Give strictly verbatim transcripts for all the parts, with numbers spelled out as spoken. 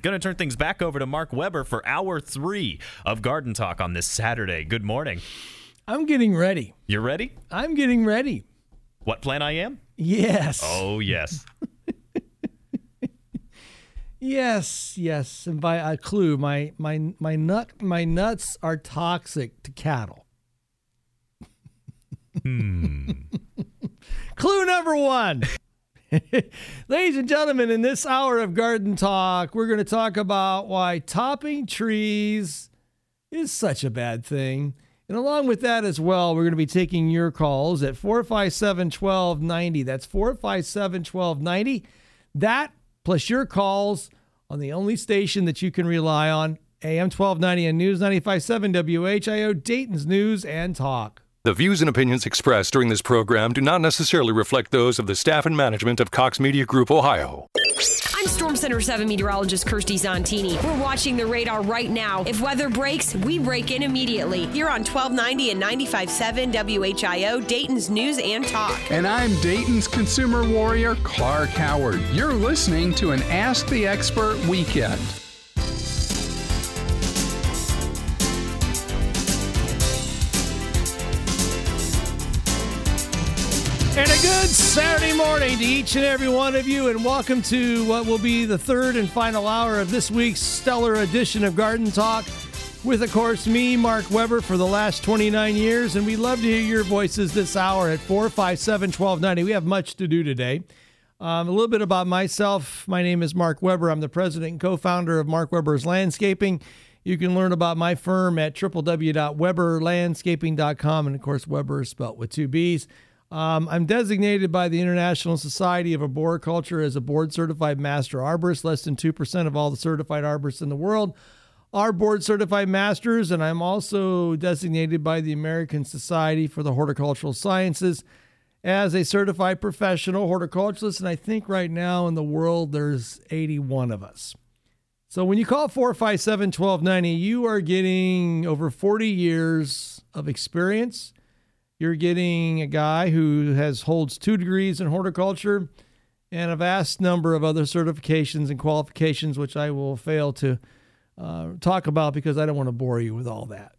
Going to turn things back over to Mark Weber for hour three of Garden Talk on this Saturday. Good morning. I'm getting ready. You're ready? I'm getting ready. What plan I am? Yes. Oh, yes. yes, yes. And by a clue, my my my nut my nuts are toxic to cattle. Hmm. Clue number one. Ladies and gentlemen, in this hour of Garden Talk, we're going to talk about why topping trees is such a bad thing. And along with that as well, we're going to be taking your calls at four five seven, one two nine zero. That's four five seven, one two nine zero. That plus your calls on the only station that you can rely on, A M twelve ninety and News ninety-five point seven W H I O, Dayton's News and Talk. The views and opinions expressed during this program do not necessarily reflect those of the staff and management of Cox Media Group, Ohio. I'm Storm Center seven meteorologist Kirsty Zontini. We're watching the radar right now. If weather breaks, we break in immediately. Here on twelve ninety and ninety-five point seven W H I O, Dayton's News and Talk. And I'm Dayton's consumer warrior, Clark Howard. You're listening to an Ask the Expert Weekend. And a good Saturday morning to each and every one of you, and welcome to what will be the third and final hour of this week's stellar edition of Garden Talk with, of course, me, Mark Weber, for the last twenty-nine years, and we love to hear your voices this hour at four five seven, one two nine zero. We have much to do today. Um, a little bit about myself. My name is Mark Weber. I'm the president and co-founder of Mark Weber's Landscaping. You can learn about my firm at w w w dot weber landscaping dot com, and, of course, Weber is spelt with two B's. Um, I'm designated by the International Society of Arboriculture as a board-certified master arborist. Less than two percent of all the certified arborists in the world are board-certified masters, and I'm also designated by the American Society for the Horticultural Sciences as a certified professional horticulturist, and I think right now in the world there's eighty-one of us. So when you call four five seven, one two nine zero, you are getting over forty years of experience. You're getting a guy who has holds two degrees in horticulture and a vast number of other certifications and qualifications, which I will fail to uh, talk about because I don't want to bore you with all that.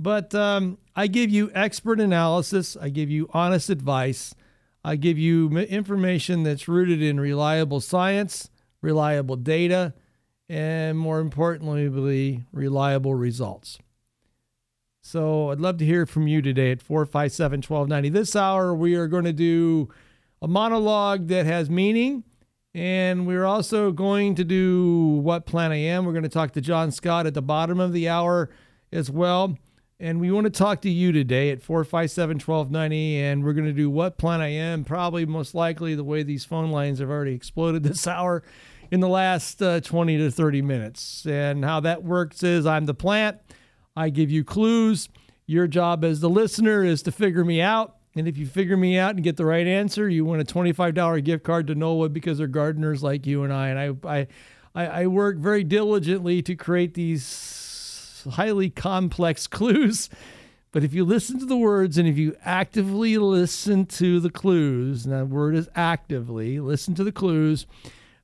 But um, I give you expert analysis. I give you honest advice. I give you information that's rooted in reliable science, reliable data, and more importantly, reliable results. So I'd love to hear from you today at four five seven, one two nine zero. This hour, we are going to do a monologue that has meaning, and we're also going to do What Plan I Am. We're going to talk to John Scott at the bottom of the hour as well, and we want to talk to you today at four five seven, one two nine zero, and we're going to do What Plan I Am, probably most likely the way these phone lines have already exploded this hour in the last uh, twenty to thirty minutes. And how that works is I'm the plant. I give you clues. Your job as the listener is to figure me out. And if you figure me out and get the right answer, you win a twenty-five dollar gift card to Knollwood, because they're gardeners like you and I. And I, I, I work very diligently to create these highly complex clues. But if you listen to the words and if you actively listen to the clues, and that word is actively, listen to the clues,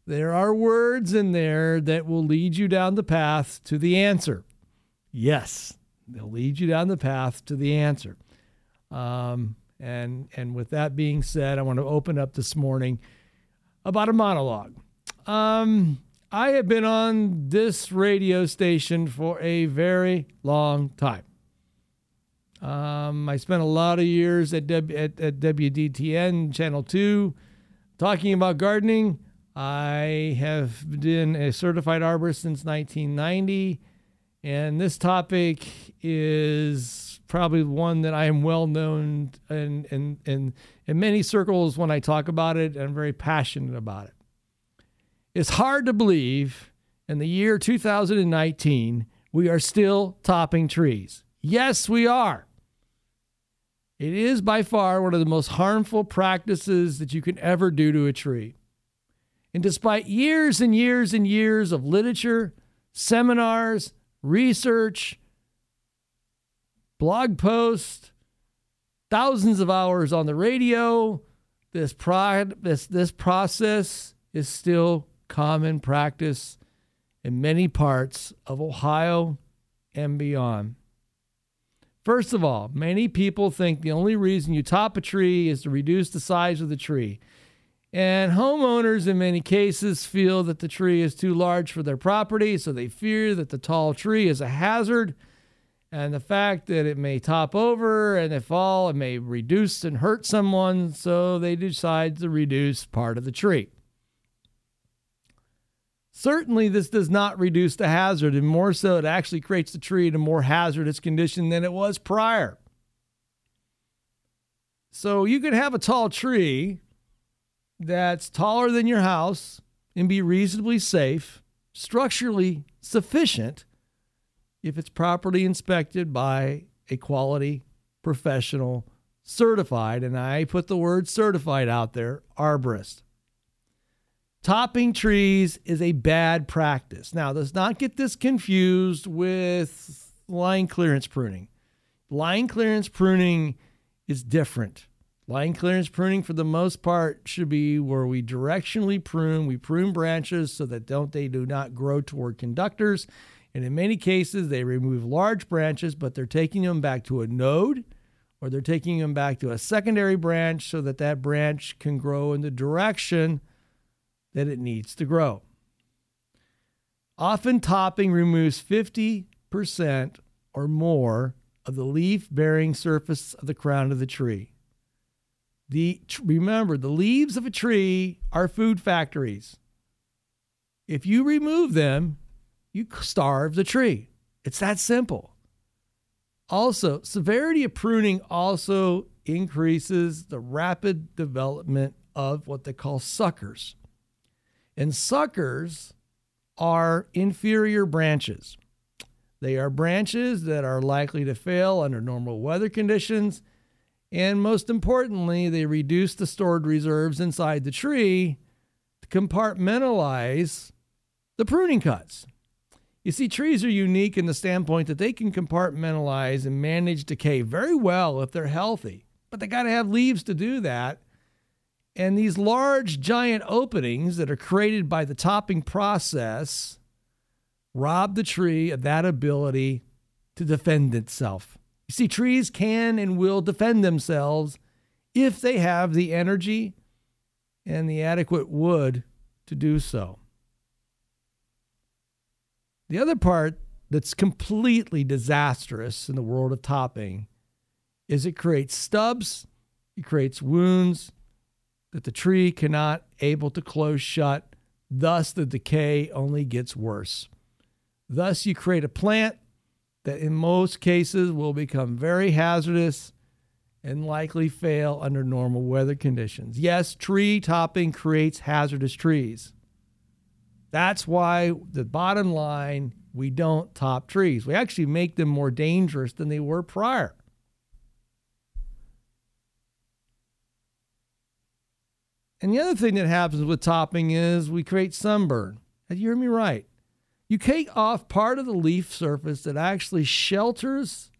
there are words in there that will lead you down the path to the answer. Yes, they'll lead you down the path to the answer. Um, and and with that being said, I want to open up this morning about a monologue. Um, I have been on this radio station for a very long time. Um, I spent a lot of years at, w- at, at W D T N, Channel two, talking about gardening. I have been a certified arborist since nineteen ninety. And this topic is probably one that I am well known in, in, in, in many circles when I talk about it, and I'm very passionate about it. It's hard to believe in the year two thousand nineteen, we are still topping trees. Yes, we are. It is by far one of the most harmful practices that you can ever do to a tree. And despite years and years and years of literature, seminars, research, blog posts, thousands of hours on the radio, this, pro- this, this process is still common practice in many parts of Ohio and beyond. First of all, many people think the only reason you top a tree is to reduce the size of the tree. And homeowners in many cases feel that the tree is too large for their property, so they fear that the tall tree is a hazard, and the fact that it may top over and if fall, it may reduce and hurt someone, so they decide to reduce part of the tree. Certainly, this does not reduce the hazard, and more so, it actually creates the tree in a more hazardous condition than it was prior. So you could have a tall tree that's taller than your house and be reasonably safe, structurally sufficient, if it's properly inspected by a quality professional certified, and I put the word certified out there, arborist. Topping trees is a bad practice. Now, let's not get this confused with line clearance pruning. Line clearance pruning is different. Line clearance pruning, for the most part, should be where we directionally prune. We prune branches so that don't they do not grow toward conductors. And in many cases, they remove large branches, but they're taking them back to a node, or they're taking them back to a secondary branch so that that branch can grow in the direction that it needs to grow. Often, topping removes fifty percent or more of the leaf-bearing surface of the crown of the tree. The, remember, the leaves of a tree are food factories. If you remove them, you starve the tree. It's that simple. Also, severity of pruning also increases the rapid development of what they call suckers. And suckers are inferior branches. They are branches that are likely to fail under normal weather conditions. And most importantly, they reduce the stored reserves inside the tree to compartmentalize the pruning cuts. You see, trees are unique in the standpoint that they can compartmentalize and manage decay very well if they're healthy, but they got to have leaves to do that. And these large, giant openings that are created by the topping process rob the tree of that ability to defend itself. You see, trees can and will defend themselves if they have the energy and the adequate wood to do so. The other part that's completely disastrous in the world of topping is it creates stubs, it creates wounds that the tree cannot able to close shut. Thus, the decay only gets worse. Thus, you create a plant that in most cases will become very hazardous and likely fail under normal weather conditions. Yes, tree topping creates hazardous trees. That's why the bottom line, we don't top trees. We actually make them more dangerous than they were prior. And the other thing that happens with topping is we create sunburn. You hear me right. You take off part of the leaf surface that actually shelters,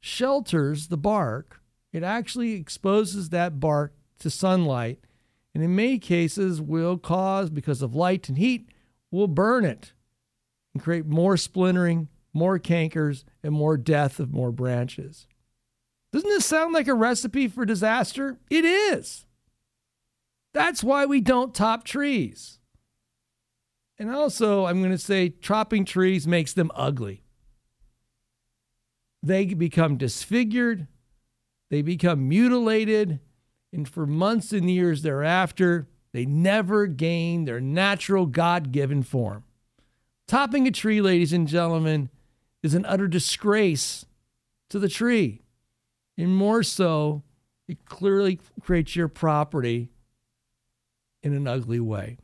shelters the bark. It actually exposes that bark to sunlight, and in many cases will cause, because of light and heat, will burn it and create more splintering, more cankers, and more death of more branches. Doesn't this sound like a recipe for disaster? It is. That's why we don't top trees. And also, I'm going to say, topping trees makes them ugly. They become disfigured. They become mutilated. And for months and years thereafter, they never gain their natural God-given form. Topping a tree, ladies and gentlemen, is an utter disgrace to the tree. And more so, it clearly creates your property in an ugly way.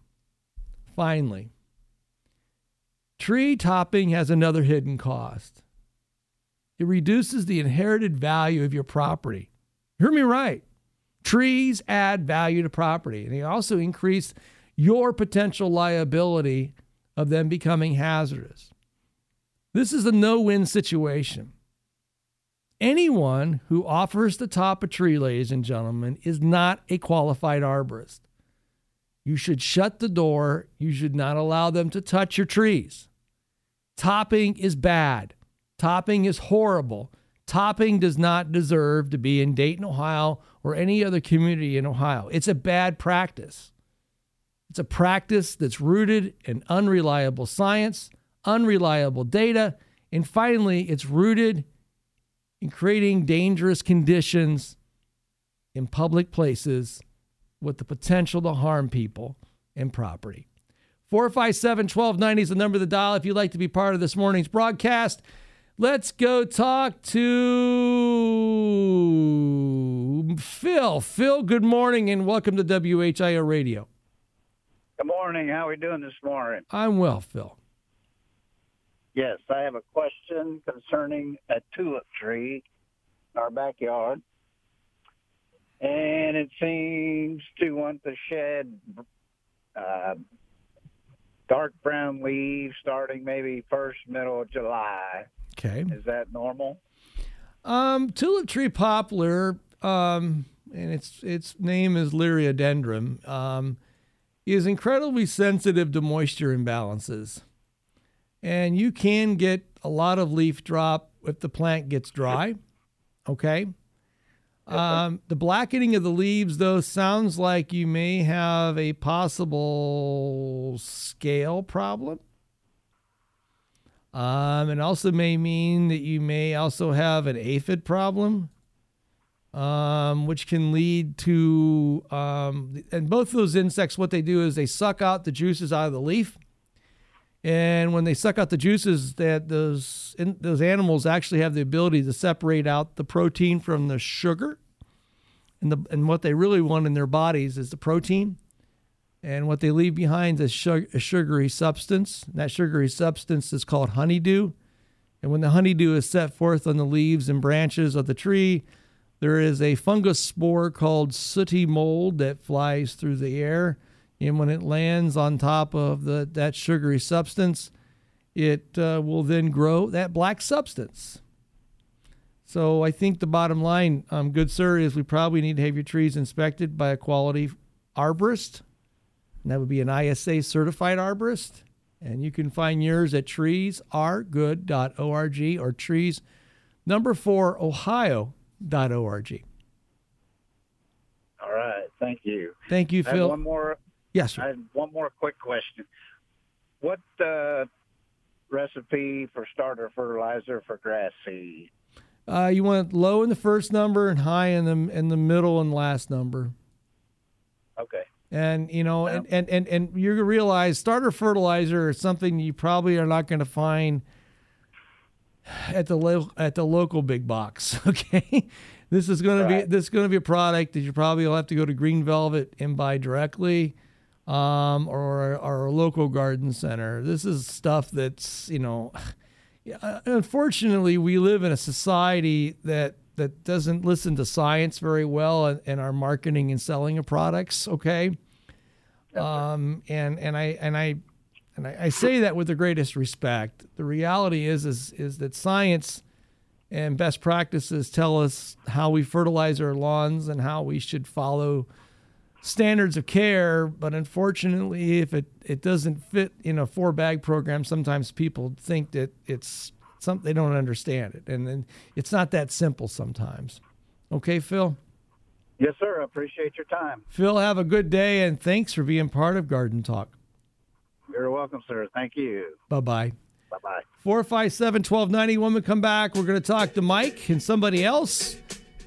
Finally, tree topping has another hidden cost. It reduces the inherited value of your property. Hear me right. Trees add value to property, and they also increase your potential liability of them becoming hazardous. This is a no-win situation. Anyone who offers to top a tree, ladies and gentlemen, is not a qualified arborist. You should shut the door. You should not allow them to touch your trees. Topping is bad. Topping is horrible. Topping does not deserve to be in Dayton, Ohio, or any other community in Ohio. It's a bad practice. It's a practice that's rooted in unreliable science, unreliable data, and finally, it's rooted in creating dangerous conditions in public places with the potential to harm people and property. four five seven, twelve ninety is the number of the dial if you'd like to be part of this morning's broadcast. Let's go talk to Phil. Phil, good morning and welcome to W H I O Radio. Good morning. How are we doing this morning? I'm well, Phil. Yes, I have a question concerning a tulip tree in our backyard. And it seems to want to shed uh, dark brown leaves starting maybe first, middle of July. Okay. Is that normal? Um, tulip tree poplar, um, and its its name is Liriodendron, um, is incredibly sensitive to moisture imbalances. And you can get a lot of leaf drop if the plant gets dry, okay? Um, the blackening of the leaves, though, sounds like you may have a possible scale problem. Um, and also may mean that you may also have an aphid problem, um, which can lead to, um, and both of those insects, what they do is they suck out the juices out of the leaf. And when they suck out the juices, that those in, those animals actually have the ability to separate out the protein from the sugar. And the and what they really want in their bodies is the protein. And what they leave behind is sugar, a sugary substance. And that sugary substance is called honeydew. And when the honeydew is set forth on the leaves and branches of the tree, there is a fungus spore called sooty mold that flies through the air. And when it lands on top of the that sugary substance, it uh, will then grow that black substance. So I think the bottom line, um, good sir, is we probably need to have your trees inspected by a quality arborist. And that would be an I S A certified arborist. And you can find yours at trees are good dot org or trees number four ohio dot org. All right. Thank you. Thank you, Phil. One more. Yes, sir. I had one more quick question. What uh, recipe for starter fertilizer for grass seed? Uh, you want low in the first number and high in the in the middle and last number. Okay. And you know, um, and, and, and, and you're gonna realize starter fertilizer is something you probably are not going to find at the lo- at the local big box. Okay. This is going right. to be this is going to be a product that you probably will have to go to Green Velvet and buy directly. Um, or, or a local garden center. This is stuff that's, you know, unfortunately, we live in a society that, that doesn't listen to science very well in, in our marketing and selling of products. Okay. Um, and, and I, and I, and I, I say that with the greatest respect. The reality is, is, is that science and best practices tell us how we fertilize our lawns and how we should follow standards of care, but unfortunately, if it, it doesn't fit in a four-bag program, sometimes people think that it's something, they don't understand it, and then it's not that simple sometimes. Okay, Phil? Yes, sir. I appreciate your time. Phil, have a good day, and thanks for being part of Garden Talk. You're welcome, sir. Thank you. Bye-bye. Bye-bye. four five seven, twelve ninety. When we come back, we're going to talk to Mike and somebody else.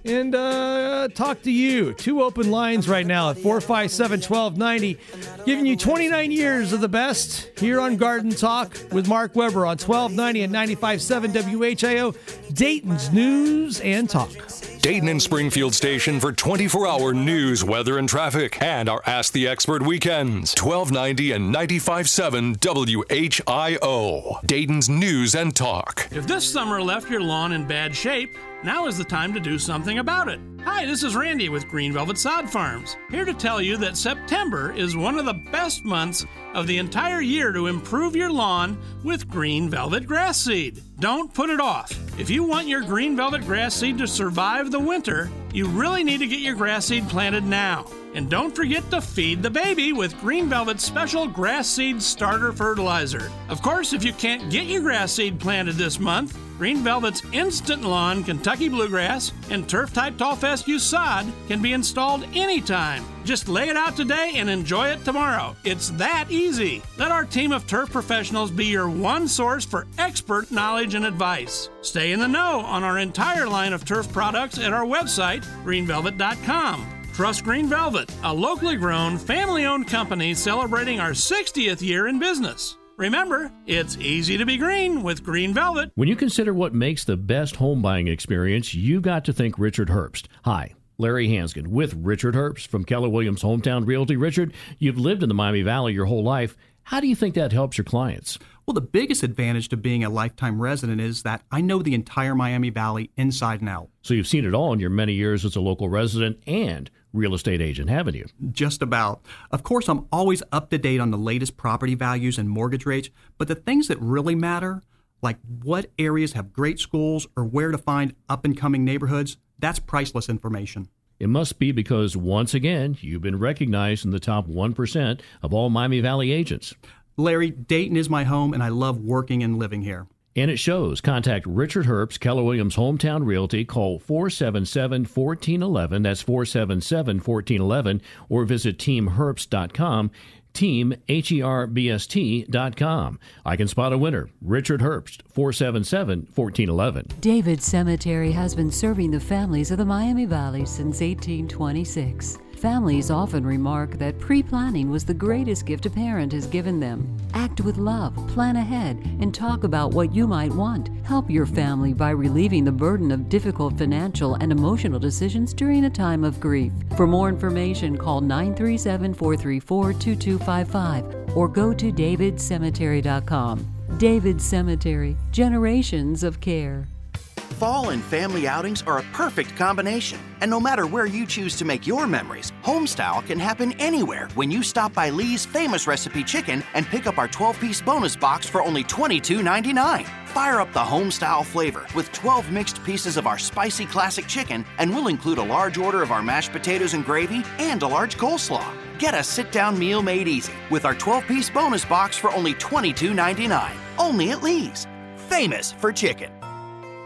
And uh, talk to you. Two open lines right now at four five seven, twelve ninety. Giving you twenty-nine years of the best here on Garden Talk with Mark Weber on twelve ninety and ninety-five point seven W H I O, Dayton's News and Talk. Dayton and Springfield Station for twenty-four hour news, weather, and traffic. And our Ask the Expert weekends, twelve ninety and ninety-five point seven W H I O, Dayton's News and Talk. If this summer left your lawn in bad shape, now is the time to do something about it. Hi, this is Randy with Green Velvet Sod Farms, here to tell you that September is one of the best months of the entire year to improve your lawn with Green Velvet grass seed. Don't put it off. If you want your Green Velvet grass seed to survive the winter, you really need to get your grass seed planted now. And don't forget to feed the baby with Green Velvet's special grass seed starter fertilizer. Of course, if you can't get your grass seed planted this month, Green Velvet's Instant Lawn Kentucky Bluegrass and Turf Type Tallfast U S A D can be installed anytime. Just lay it out today and enjoy it tomorrow. It's that easy. Let our team of turf professionals be your one source for expert knowledge and advice. Stay in the know on our entire line of turf products at our website, green velvet dot com. Trust Green Velvet, a locally grown, family-owned company celebrating our sixtieth year in business. Remember, it's easy to be green with Green Velvet. When you consider what makes the best home buying experience, you've got to think Richard Herbst. Hi, Larry Hansgen with Richard Herbst from Keller Williams Hometown Realty. Richard, you've lived in the Miami Valley your whole life. How do you think that helps your clients? Well, the biggest advantage to being a lifetime resident is that I know the entire Miami Valley inside and out. So you've seen it all in your many years as a local resident and real estate agent, haven't you? Just about. Of course, I'm always up to date on the latest property values and mortgage rates, but the things that really matter, like what areas have great schools or where to find up-and-coming neighborhoods, that's priceless information. It must be because, once again, you've been recognized in the top one percent of all Miami Valley agents. Larry, Dayton is my home, and I love working and living here. And it shows. Contact Richard Herbst, Keller Williams Hometown Realty. Call four seven seven, one four one one. That's four seven seven, one four one one. Or visit team herbst dot com. Team, H E R B S T dot com. I can spot a winner. Richard Herbst, four seven seven, one four one one. David Cemetery has been serving the families of the Miami Valley since eighteen twenty-six. Families often remark that pre-planning was the greatest gift a parent has given them. Act with love, plan ahead, and talk about what you might want. Help your family by relieving the burden of difficult financial and emotional decisions during a time of grief. For more information, call nine three seven, four three four, two two five five or go to david cemetery dot com. David Cemetery, generations of care. Fall and family outings are a perfect combination. And no matter where you choose to make your memories, homestyle can happen anywhere when you stop by Lee's Famous Recipe Chicken and pick up our twelve-piece bonus box for only twenty-two ninety-nine. Fire up the homestyle flavor with twelve mixed pieces of our spicy classic chicken, and we'll include a large order of our mashed potatoes and gravy and a large coleslaw. Get a sit-down meal made easy with our twelve-piece bonus box for only twenty-two ninety-nine. Only at Lee's. Famous for chicken.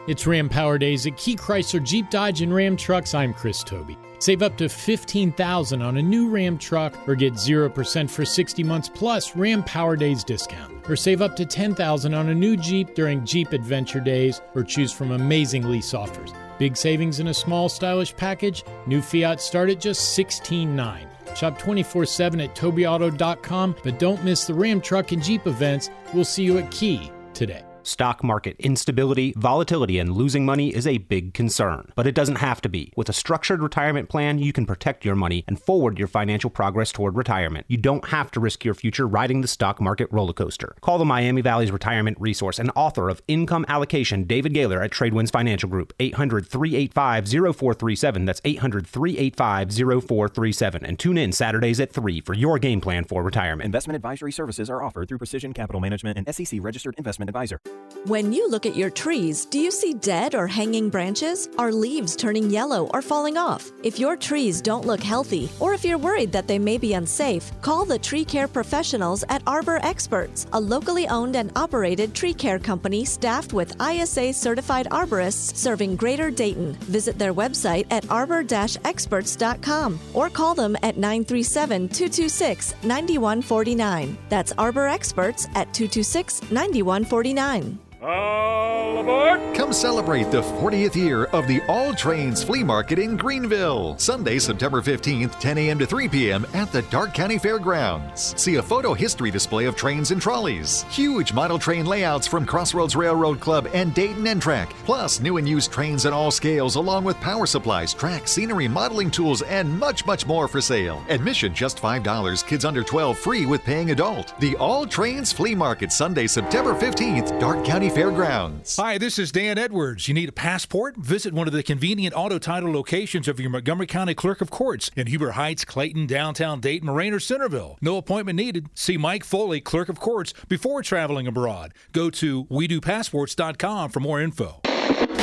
It's Ram Power Days at Key Chrysler Jeep Dodge and Ram Trucks. I'm Chris Toby. Save up to fifteen thousand dollars on a new Ram truck or get zero percent for sixty months plus Ram Power Days discount. Or save up to ten thousand dollars on a new Jeep during Jeep Adventure Days or choose from amazing lease offers. Big savings in a small stylish package. New Fiat start at just sixteen thousand nine hundred dollars. Shop twenty-four seven at toby auto dot com, but don't miss the Ram truck and Jeep events. We'll see you at Key today. Stock market instability, volatility, and losing money is a big concern. But it doesn't have to be. With a structured retirement plan, you can protect your money and forward your financial progress toward retirement. You don't have to risk your future riding the stock market roller coaster. Call the Miami Valley's Retirement Resource and author of Income Allocation, David Gaylor at Tradewinds Financial Group. eight hundred, three eight five, zero four three seven. That's eight hundred, three eight five, zero four three seven. And tune in Saturdays at three for your game plan for retirement. Investment advisory services are offered through Precision Capital Management, an S E C-registered investment advisor. When you look at your trees, do you see dead or hanging branches? Are leaves turning yellow or falling off? If your trees don't look healthy, or if you're worried that they may be unsafe, call the tree care professionals at Arbor Experts, a locally owned and operated tree care company staffed with I S A-certified arborists serving Greater Dayton. Visit their website at arbor dash experts dot com or call them at nine three seven, two two six, nine one four nine. That's Arbor Experts at two two six, nine one four nine. All aboard! Come celebrate the fortieth year of the All Trains Flea Market in Greenville. Sunday, September fifteenth, ten a.m. to three p.m. at the Dark County Fairgrounds. See a photo history display of trains and trolleys, huge model train layouts from Crossroads Railroad Club and Dayton Amtrak, plus new and used trains at all scales, along with power supplies, tracks, scenery, modeling tools, and much, much more for sale. Admission just five dollars. Kids under twelve free with paying adult. The All Trains Flea Market, Sunday, September fifteenth, Dark County Fairgrounds. Hi, this is Dan Edwards. You need a passport? Visit one of the convenient auto title locations of your Montgomery County Clerk of Courts in Huber Heights, Clayton, downtown Dayton, Moraine, or Centerville. No appointment needed. See Mike Foley, Clerk of Courts, before traveling abroad. Go to we do passports dot com for more info.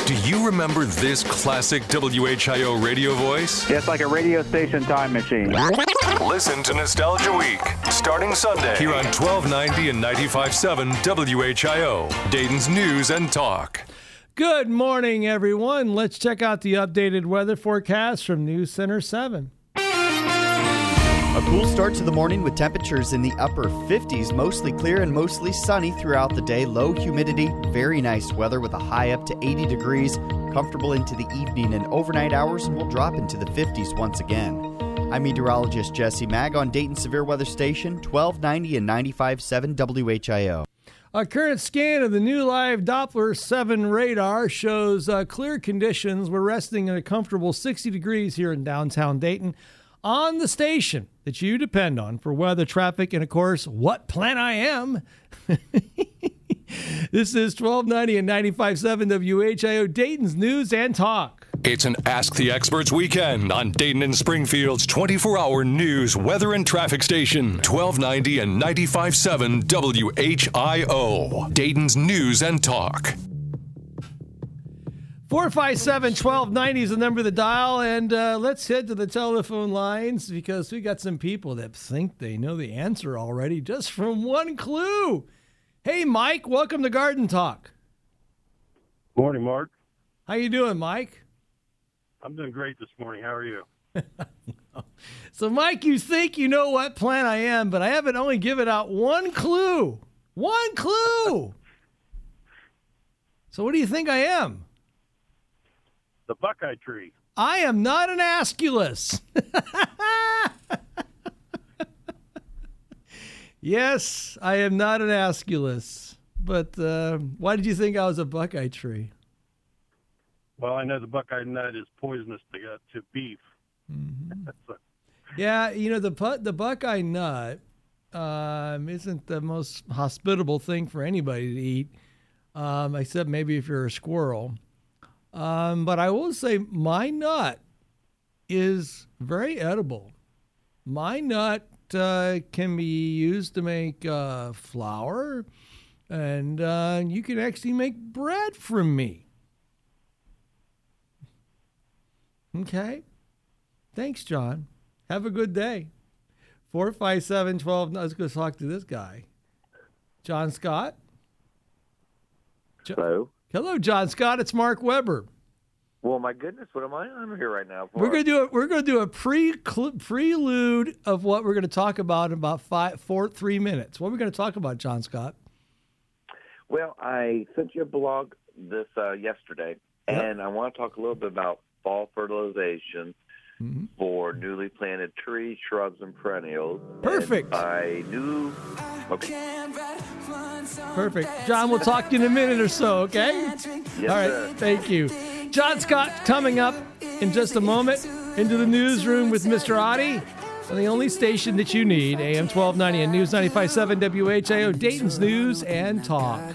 Do you remember this classic W H I O radio voice? It's like a radio station time machine. Listen to Nostalgia Week, starting Sunday, here on twelve ninety and ninety-five point seven W H I O, Dayton's News and Talk. Good morning, everyone. Let's check out the updated weather forecast from News Center seven. A cool start to the morning with temperatures in the upper fifties, mostly clear and mostly sunny throughout the day. Low humidity, very nice weather with a high up to eighty degrees, comfortable into the evening and overnight hours, and will drop into the fifties once again. I'm meteorologist Jesse Mag on Dayton Severe Weather Station, twelve ninety and ninety-five point seven W H I O. A current scan of the new live Doppler seven radar shows uh, clear conditions. We're resting at a comfortable sixty degrees here in downtown Dayton on the station that you depend on for weather, traffic, and, of course, what plant I am. This is twelve ninety and ninety-five point seven W H I O, Dayton's News and Talk. It's an Ask the Experts weekend on Dayton and Springfield's twenty-four hour news, weather, and traffic station, twelve ninety and ninety-five point seven W H I O, Dayton's News and Talk. four five seven, twelve ninety is the number of the dial, and uh, let's head to the telephone lines because we got some people that think they know the answer already just from one clue. Hey, Mike, welcome to Garden Talk. Morning, Mark. How you doing, Mike? I'm doing great this morning. How are you? So, Mike, you think you know what plant I am, but I haven't only given out one clue. One clue! So what do you think I am? The Buckeye tree. I am not an Aesculus. Yes, I am not an Aesculus. But uh, why did you think I was a Buckeye tree? Well, I know the Buckeye nut is poisonous to, uh, to beef. Mm-hmm. So. Yeah, you know, the the Buckeye nut um, isn't the most hospitable thing for anybody to eat, um, except maybe if you're a squirrel. Um, but I will say my nut is very edible. My nut uh, can be used to make uh, flour, and uh, you can actually make bread from me. Okay. Thanks, John. Have a good day. four five seven, twelve Let's go talk to this guy. John Scott. Jo- Hello. Hello, John Scott. It's Mark Weber. Well, my goodness, what am I on here right now for? We're gonna do a we're gonna do a pre prelude of what we're gonna talk about in about five, four, three minutes. What are we gonna talk about, John Scott? Well, I sent you a blog this uh, yesterday, yep. And I want to talk a little bit about fall fertilization mm-hmm. for newly planted trees, shrubs, and perennials. Perfect. And I do. Okay. Perfect. John, we'll talk to you in a minute or so, okay? Yes, all right, sir. Thank you. John Scott coming up in just a moment into the newsroom with Mister Oddie on the only station that you need, A M twelve ninety and News ninety-five point seven W H I O, Dayton's News and Talk.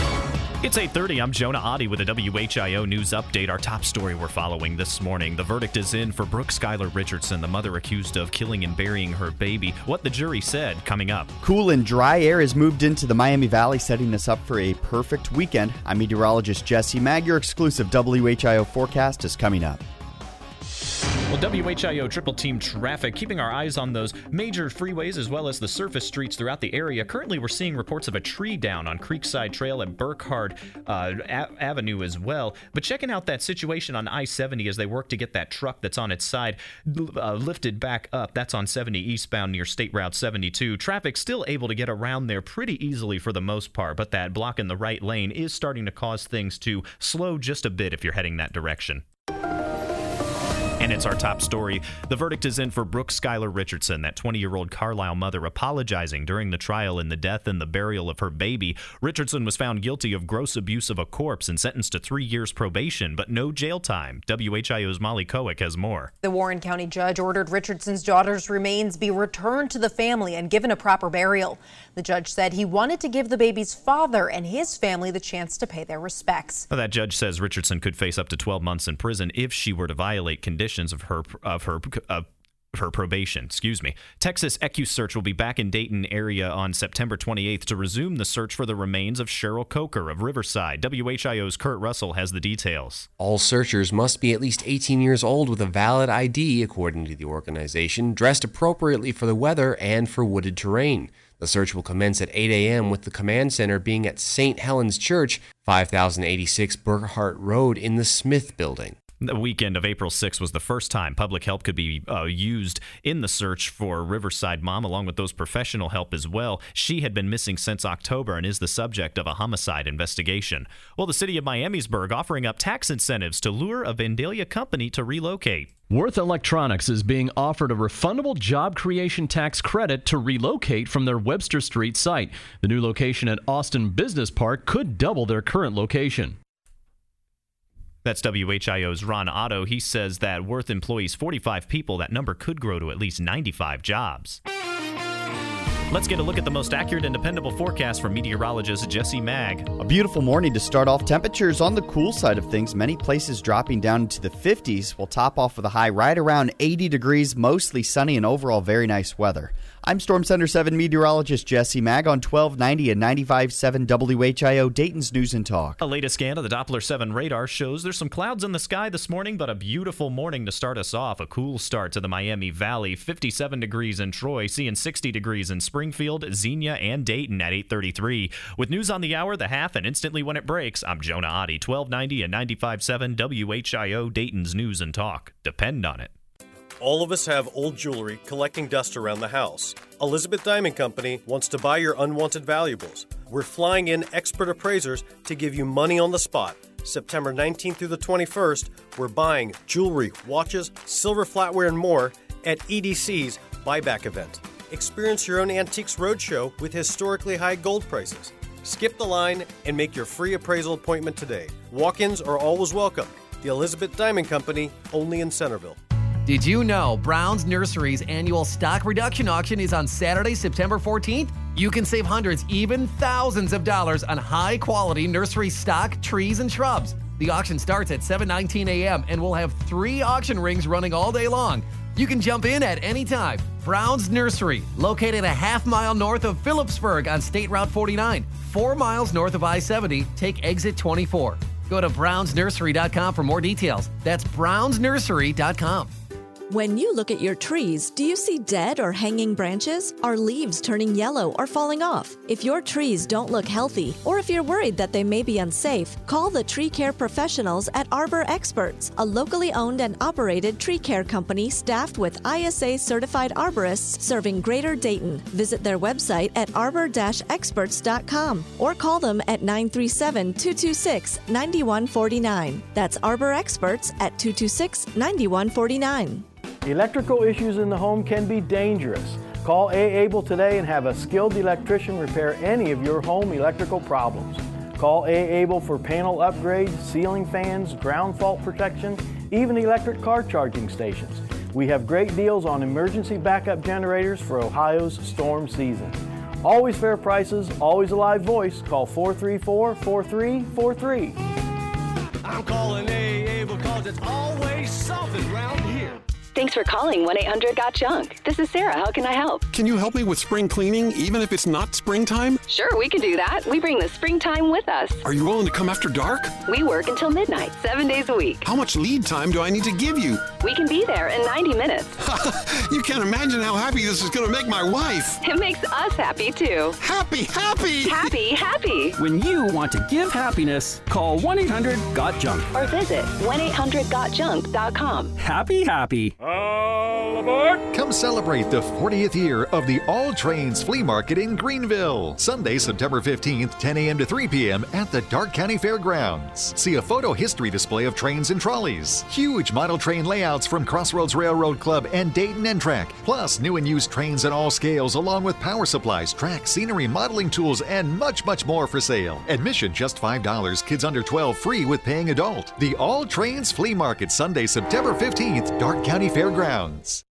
It's eight thirty. I'm Jonah Oddie with a W H I O news update. Our top story we're following this morning. The verdict is in for Brooke Schuyler Richardson, the mother accused of killing and burying her baby. What the jury said coming up. Cool and dry air has moved into the Miami Valley, setting us up for a perfect weekend. I'm meteorologist Jesse Mag. Your exclusive W H I O forecast is coming up. Well, W H I O triple team traffic, keeping our eyes on those major freeways as well as the surface streets throughout the area. Currently, we're seeing reports of a tree down on Creekside Trail and Burkhardt uh, a- Avenue as well. But checking out that situation on I seventy as they work to get that truck that's on its side uh, lifted back up. That's on seventy eastbound near State Route seventy-two. Traffic still able to get around there pretty easily for the most part, but that block in the right lane is starting to cause things to slow just a bit if you're heading that direction. And it's our top story. The verdict is in for Brooke Schuyler Richardson, that twenty-year-old Carlisle mother apologizing during the trial in the death and the burial of her baby. Richardson was found guilty of gross abuse of a corpse and sentenced to three years probation, but no jail time. W H I O's Molly Kowick has more. The Warren County judge ordered Richardson's daughter's remains be returned to the family and given a proper burial. The judge said he wanted to give the baby's father and his family the chance to pay their respects. Well, that judge says Richardson could face up to twelve months in prison if she were to violate conditions of her of her of her probation, excuse me. Texas EcuSearch will be back in Dayton area on September twenty-eighth to resume the search for the remains of Cheryl Coker of Riverside. W H I O's Kurt Russell has the details. All searchers must be at least eighteen years old with a valid I D, according to the organization, dressed appropriately for the weather and for wooded terrain. The search will commence at eight a m with the command center being at Saint Helen's Church, five thousand eighty-six Burkhart Road in the Smith Building. The weekend of April sixth was the first time public help could be uh, used in the search for Riverside mom, along with those professional help as well. She had been missing since October and is the subject of a homicide investigation. Well, the city of Miamisburg offering up tax incentives to lure a Vandalia company to relocate. Worth Electronics is being offered a refundable job creation tax credit to relocate from their Webster Street site. The new location at Austin Business Park could double their current location. That's W H I O's Ron Otto. He says that Worth employs forty-five people. That number could grow to at least ninety-five jobs. Let's get a look at the most accurate and dependable forecast from meteorologist Jesse Mag. A beautiful morning to start off. Temperatures on the cool side of things, many places dropping down into the fifties. We'll top off with a high right around eighty degrees, mostly sunny and overall very nice weather. I'm Storm Center seven meteorologist Jesse Mag on twelve ninety and ninety-five point seven W H I O, Dayton's News and Talk. A latest scan of the Doppler seven radar shows there's some clouds in the sky this morning, but a beautiful morning to start us off. A cool start to the Miami Valley, fifty-seven degrees in Troy, seeing sixty degrees in Springfield, Xenia, and Dayton at eight thirty-three. With news on the hour, the half, and instantly when it breaks, I'm Jonah Oddie, twelve ninety and ninety-five point seven W H I O, Dayton's News and Talk. Depend on it. All of us have old jewelry collecting dust around the house. Elizabeth Diamond Company wants to buy your unwanted valuables. We're flying in expert appraisers to give you money on the spot. September nineteenth through the twenty-first, we're buying jewelry, watches, silver flatware, and more at E D C's buyback event. Experience your own Antiques Roadshow with historically high gold prices. Skip the line and make your free appraisal appointment today. Walk-ins are always welcome. The Elizabeth Diamond Company, only in Centerville. Did you know Brown's Nursery's annual stock reduction auction is on Saturday, September fourteenth? You can save hundreds, even thousands of dollars on high-quality nursery stock, trees, and shrubs. The auction starts at seven nineteen a m and we'll have three auction rings running all day long. You can jump in at any time. Brown's Nursery, located a half mile north of Phillipsburg on State Route forty-nine, four miles north of I seventy, take exit twenty-four. Go to browns nursery dot com for more details. That's browns nursery dot com. When you look at your trees, do you see dead or hanging branches? Are leaves turning yellow or falling off? If your trees don't look healthy, or if you're worried that they may be unsafe, call the tree care professionals at Arbor Experts, a locally owned and operated tree care company staffed with I S A-certified arborists serving Greater Dayton. Visit their website at arbor dash experts dot com or call them at nine three seven, two two six, nine one four nine. That's Arbor Experts at two two six, nine one four nine. Electrical issues in the home can be dangerous. Call A. Abel today and have a skilled electrician repair any of your home electrical problems. Call A. Abel for panel upgrades, ceiling fans, ground fault protection, even electric car charging stations. We have great deals on emergency backup generators for Ohio's storm season. Always fair prices, always a live voice. Call four three four, four three four three. I'm calling A. Abel because it's always something around here. Thanks for calling one eight hundred got junk. This is Sarah. How can I help? Can you help me with spring cleaning, even if it's not springtime? Sure, we can do that. We bring the springtime with us. Are you willing to come after dark? We work until midnight, seven days a week. How much lead time do I need to give you? We can be there in ninety minutes. You can't imagine how happy this is going to make my wife. It makes us happy, too. Happy, happy! Happy, happy! When you want to give happiness, call one eight hundred got junk. Or visit one eight hundred got junk dot com. Happy, happy. All aboard! Come celebrate the fortieth year of the All Trains Flea Market in Greenville. Sunday, September fifteenth, ten a m to three p m at the Dark County Fairgrounds. See a photo history display of trains and trolleys, huge model train layouts from Crossroads Railroad Club and Dayton and N TRAC, plus new and used trains at all scales along with power supplies, track, scenery, modeling tools, and much, much more for sale. Admission just five dollars, kids under twelve free with paying adult. The All Trains Flea Market, Sunday, September fifteenth, Dark County Fairgrounds.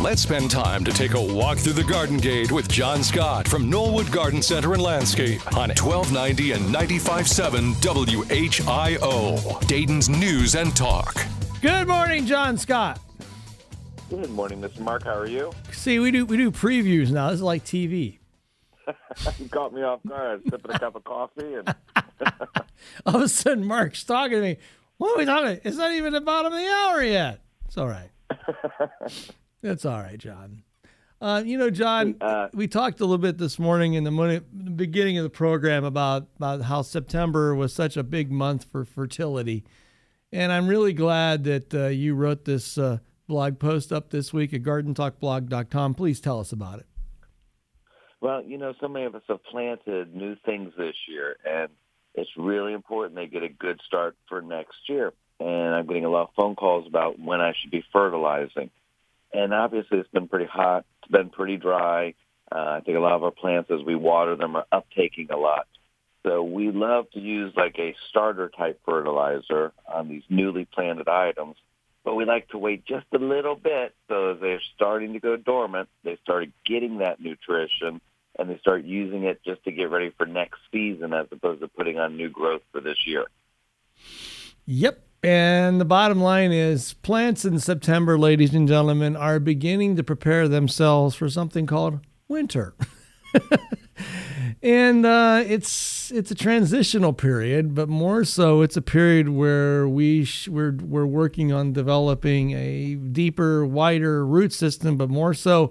Let's spend time to take a walk through the Garden Gate with John Scott from Knollwood Garden Center and Landscape on twelve ninety and ninety-five point seven W H I O, Dayton's News and Talk. Good morning, John Scott. Good morning, Mister Mark. How are you? See, we do we do previews now. This is like T V. You caught me off guard. I was sipping a cup of coffee, and all of a sudden, Mark's talking to me. What are we talking about? It's not even the bottom of the hour yet. It's all right. It's all right, John. Uh, you know, John, uh, we talked a little bit this morning in the, morning, the beginning of the program about, about how September was such a big month for fertility. And I'm really glad that uh, you wrote this uh, blog post up this week at garden talk blog dot com. Please tell us about it. Well, you know, so many of us have planted new things this year, and it's really important they get a good start for next year. And I'm getting a lot of phone calls about when I should be fertilizing. And obviously it's been pretty hot. It's been pretty dry. Uh, I think a lot of our plants, as we water them, are uptaking a lot. So we love to use like a starter-type fertilizer on these newly planted items. But we like to wait just a little bit so as they're starting to go dormant, they start getting that nutrition, and they start using it just to get ready for next season as opposed to putting on new growth for this year. Yep. And the bottom line is plants in September, ladies and gentlemen, are beginning to prepare themselves for something called winter. And uh, it's it's a transitional period, but more so it's a period where we sh- we're, we're working on developing a deeper, wider root system, but more so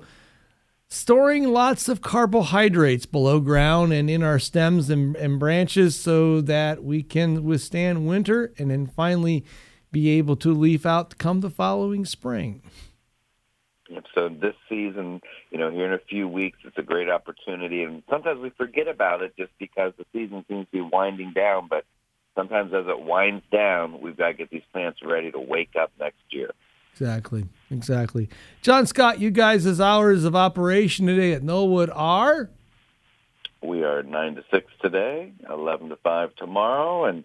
storing lots of carbohydrates below ground and in our stems and, and branches so that we can withstand winter and then finally be able to leaf out come the following spring. Yep, so this season, you know, here in a few weeks, it's a great opportunity. And sometimes we forget about it just because the season seems to be winding down. But sometimes as it winds down, we've got to get these plants ready to wake up next year. Exactly, exactly. John Scott, you guys' hours of operation today at Knollwood are? We are nine to six today, eleven to five tomorrow. And,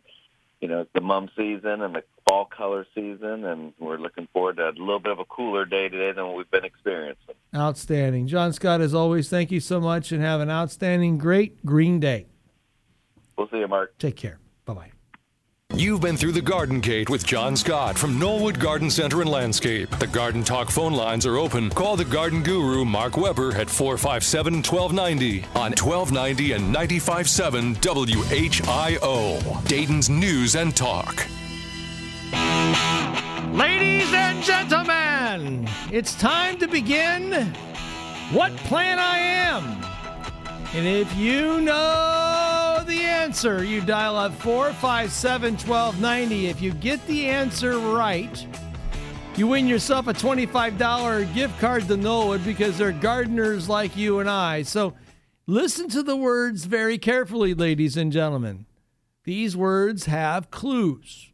you know, it's the mum season and the fall color season, and we're looking forward to a little bit of a cooler day today than what we've been experiencing. Outstanding. John Scott, as always, thank you so much, and have an outstanding, great green day. We'll see you, Mark. Take care. Bye-bye. You've been through the Garden Gate with John Scott from Knollwood Garden Center and Landscape. The Garden Talk phone lines are open. Call the garden guru, Mark Weber, at four five seven, one two nine zero on twelve ninety and ninety-five point seven W H I O, Dayton's News and Talk. Ladies and gentlemen, it's time to begin What Plant I Am. And if you know the answer, you dial up four five seven, one two nine zero. If you get the answer right, you win yourself a twenty-five dollars gift card to Knollwood, because they're gardeners like you and I. So listen to the words very carefully, ladies and gentlemen. These words have clues,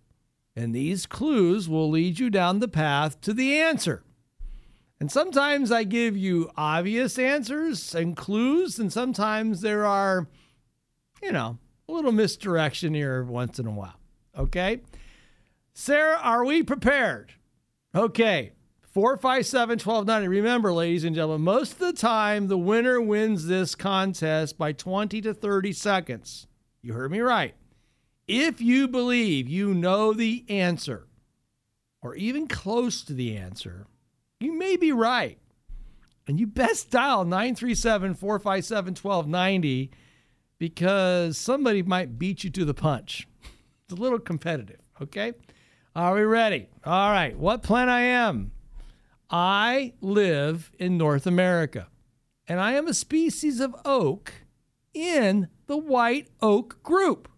and these clues will lead you down the path to the answer. And sometimes I give you obvious answers and clues, and sometimes there are, you know, a little misdirection here once in a while. Okay? Sarah, are we prepared? Okay. four five seven, one two nine zero. Remember, ladies and gentlemen, most of the time the winner wins this contest by twenty to thirty seconds. You heard me right. If you believe you know the answer, or even close to the answer, you may be right. And you best dial nine three seven, four five seven, one two nine zero. Because somebody might beat you to the punch. It's a little competitive, okay? Are we ready? All right, what plant I am? I live in North America, and I am a species of oak in the white oak group.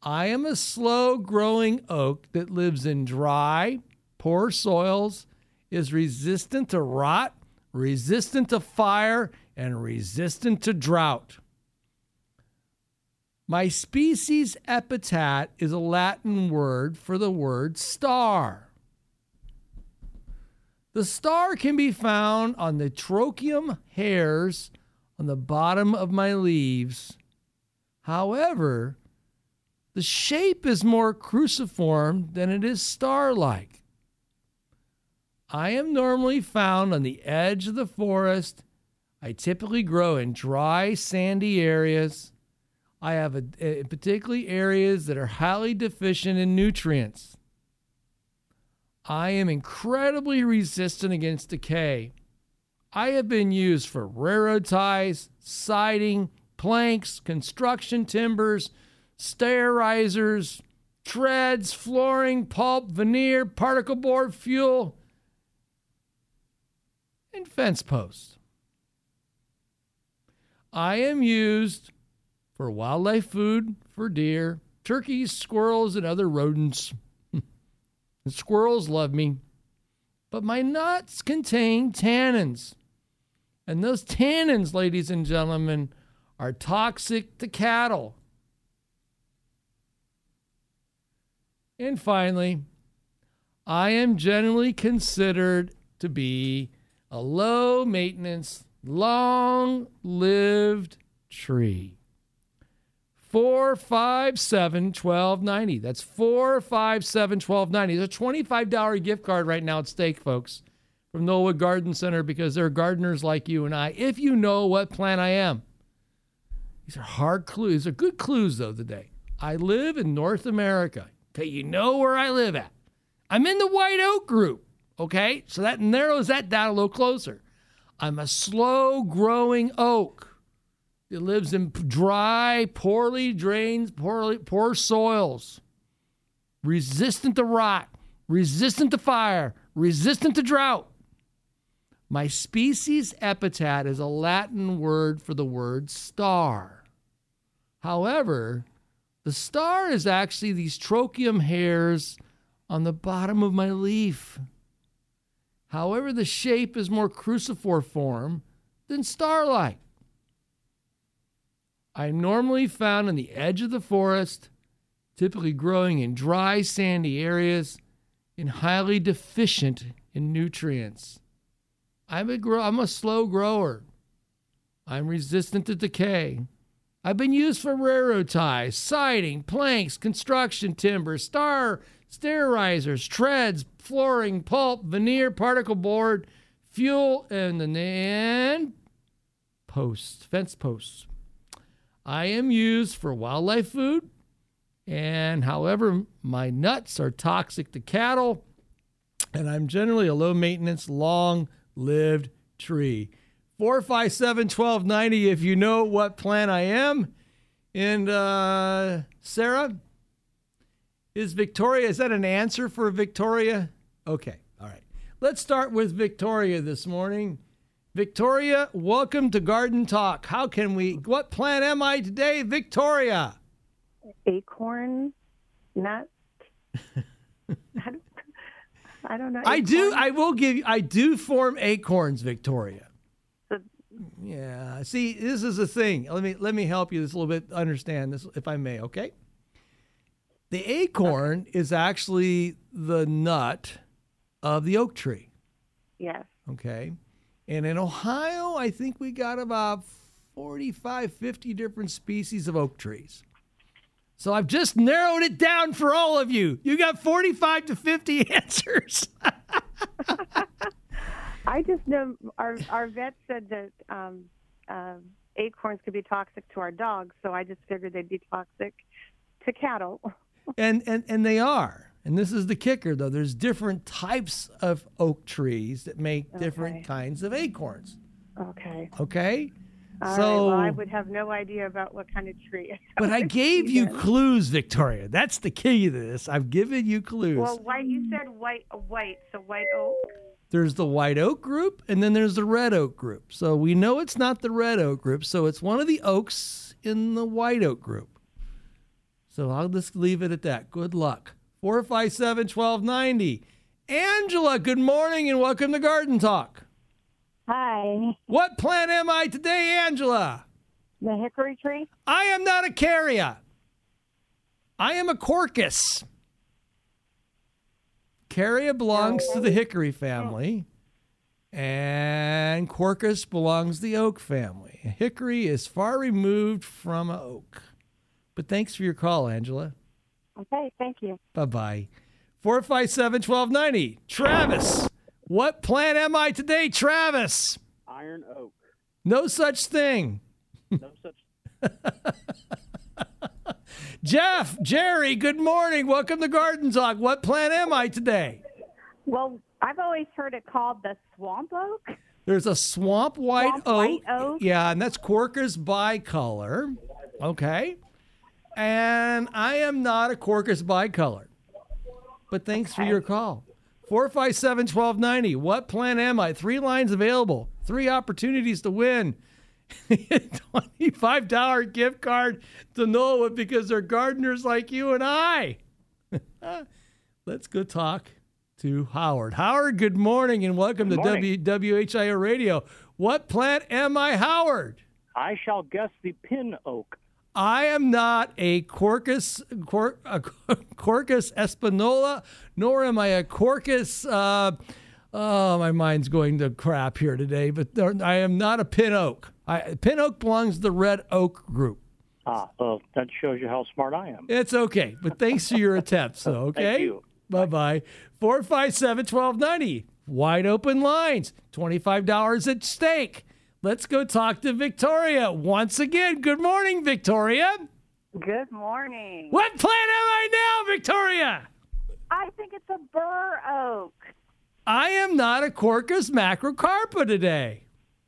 I am a slow-growing oak that lives in dry, poor soils, is resistant to rot, resistant to fire, and resistant to drought. My species epithet is a Latin word for the word star. The star can be found on the trochium hairs on the bottom of my leaves. However, the shape is more cruciform than it is star-like. I am normally found on the edge of the forest. I typically grow in dry, sandy areas. I have a, a, particularly areas that are highly deficient in nutrients. I am incredibly resistant against decay. I have been used for railroad ties, siding, planks, construction timbers, stair risers, treads, flooring, pulp, veneer, particle board, fuel, and fence posts. I am used for wildlife food for deer, turkeys, squirrels, and other rodents. The squirrels love me. But my nuts contain tannins. And those tannins, ladies and gentlemen, are toxic to cattle. And finally, I am generally considered to be a low-maintenance, long-lived tree. four five seven, twelve ninety. That's four five seven, twelve ninety. There's a twenty-five dollar gift card right now at stake, folks, from Knollwood Garden Center, because there are gardeners like you and I, if you know what plant I am. These are hard clues. These are good clues, though, today. I live in North America. Okay, you know where I live at. I'm in the white oak group, okay? So that narrows that down a little closer. I'm a slow-growing oak. It lives in dry, poorly drained, poorly, poor soils, resistant to rot, resistant to fire, resistant to drought. My species epithet is a Latin word for the word star. However, the star is actually these trochium hairs on the bottom of my leaf. However, the shape is more cruciform than star-like. I'm normally found on the edge of the forest, typically growing in dry, sandy areas and highly deficient in nutrients. I'm a, grow- I'm a slow grower. I'm resistant to decay. I've been used for railroad ties, siding, planks, construction timber, star, stair risers, treads, flooring, pulp, veneer, particle board, fuel, and the and posts, fence posts. I am used for wildlife food, and however, my nuts are toxic to cattle, and I'm generally a low-maintenance, long-lived tree. four five seven, twelve ninety if you know what plant I am. And uh, Sarah, is Victoria, is that an answer for Victoria? Okay, all right. Let's start with Victoria this morning. Victoria, welcome to Garden Talk. How can we, what plant am I today, Victoria? Acorn, nut. I, don't, I don't know. Acorn. I do, I will give you, I do form acorns, Victoria. The, yeah, see, this is the thing. Let me, let me help you this a little bit, understand this, if I may, okay? The acorn okay. is actually the nut of the oak tree. Yes. Okay. And in Ohio, I think we got about forty-five, fifty different species of oak trees. So I've just narrowed it down for all of you. You got forty-five to fifty answers. I just know our our vet said that um, uh, acorns could be toxic to our dogs, so I just figured they'd be toxic to cattle. and, and and they are. And this is the kicker, though. There's different types of oak trees that make okay. different kinds of acorns. Okay. Okay? All so, right. Well, I would have no idea about what kind of tree. But I gave you is. clues, Victoria. That's the key to this. I've given you clues. Well, white, you said white, white, so white oak. There's the white oak group, and then there's the red oak group. So we know it's not the red oak group, so it's one of the oaks in the white oak group. So I'll just leave it at that. Good luck. four five seven, twelve ninety. Angela, good morning and welcome to Garden Talk. Hi. What plant am I today, Angela? The hickory tree. I am not a Carya. I am a Quercus. Carya belongs to the hickory family, and Quercus belongs to the oak family. Hickory is far removed from oak. But thanks for your call, Angela. Okay, thank you. Bye-bye. four five seven, one two nine zero. Travis, what plant am I today, Travis? Iron oak. No such thing. No such thing. Jeff, Jerry, good morning. Welcome to Garden Talk. What plant am I today? Well, I've always heard it called the swamp oak. There's a swamp white, swamp oak. white oak. Yeah, and that's Quercus bicolor. Okay. And I am not a Quercus bicolor. But thanks okay. for your call. four five seven, one two nine zero. What plant am I? Three lines available. Three opportunities to win. twenty-five dollar gift card to Knollwood because they're gardeners like you and I. Let's go talk to Howard. Howard, good morning and welcome good to morning. W H I O Radio. What plant am I, Howard? I shall guess the pin oak. I am not a Quercus, Quer, a Quercus espanola, nor am I a Quercus. Uh, oh, my mind's going to crap here today, but there, I am not a pin oak. I, pin oak belongs to the red oak group. Ah, well, that shows you how smart I am. It's okay, but thanks for your attempt, so okay? Thank you. Bye-bye. four five seven, one two nine zero. Wide open lines. twenty-five dollars at stake. Let's go talk to Victoria once again. Good morning, Victoria. Good morning. What plant am I now, Victoria? I think it's a bur oak. I am not a Quercus macrocarpa today.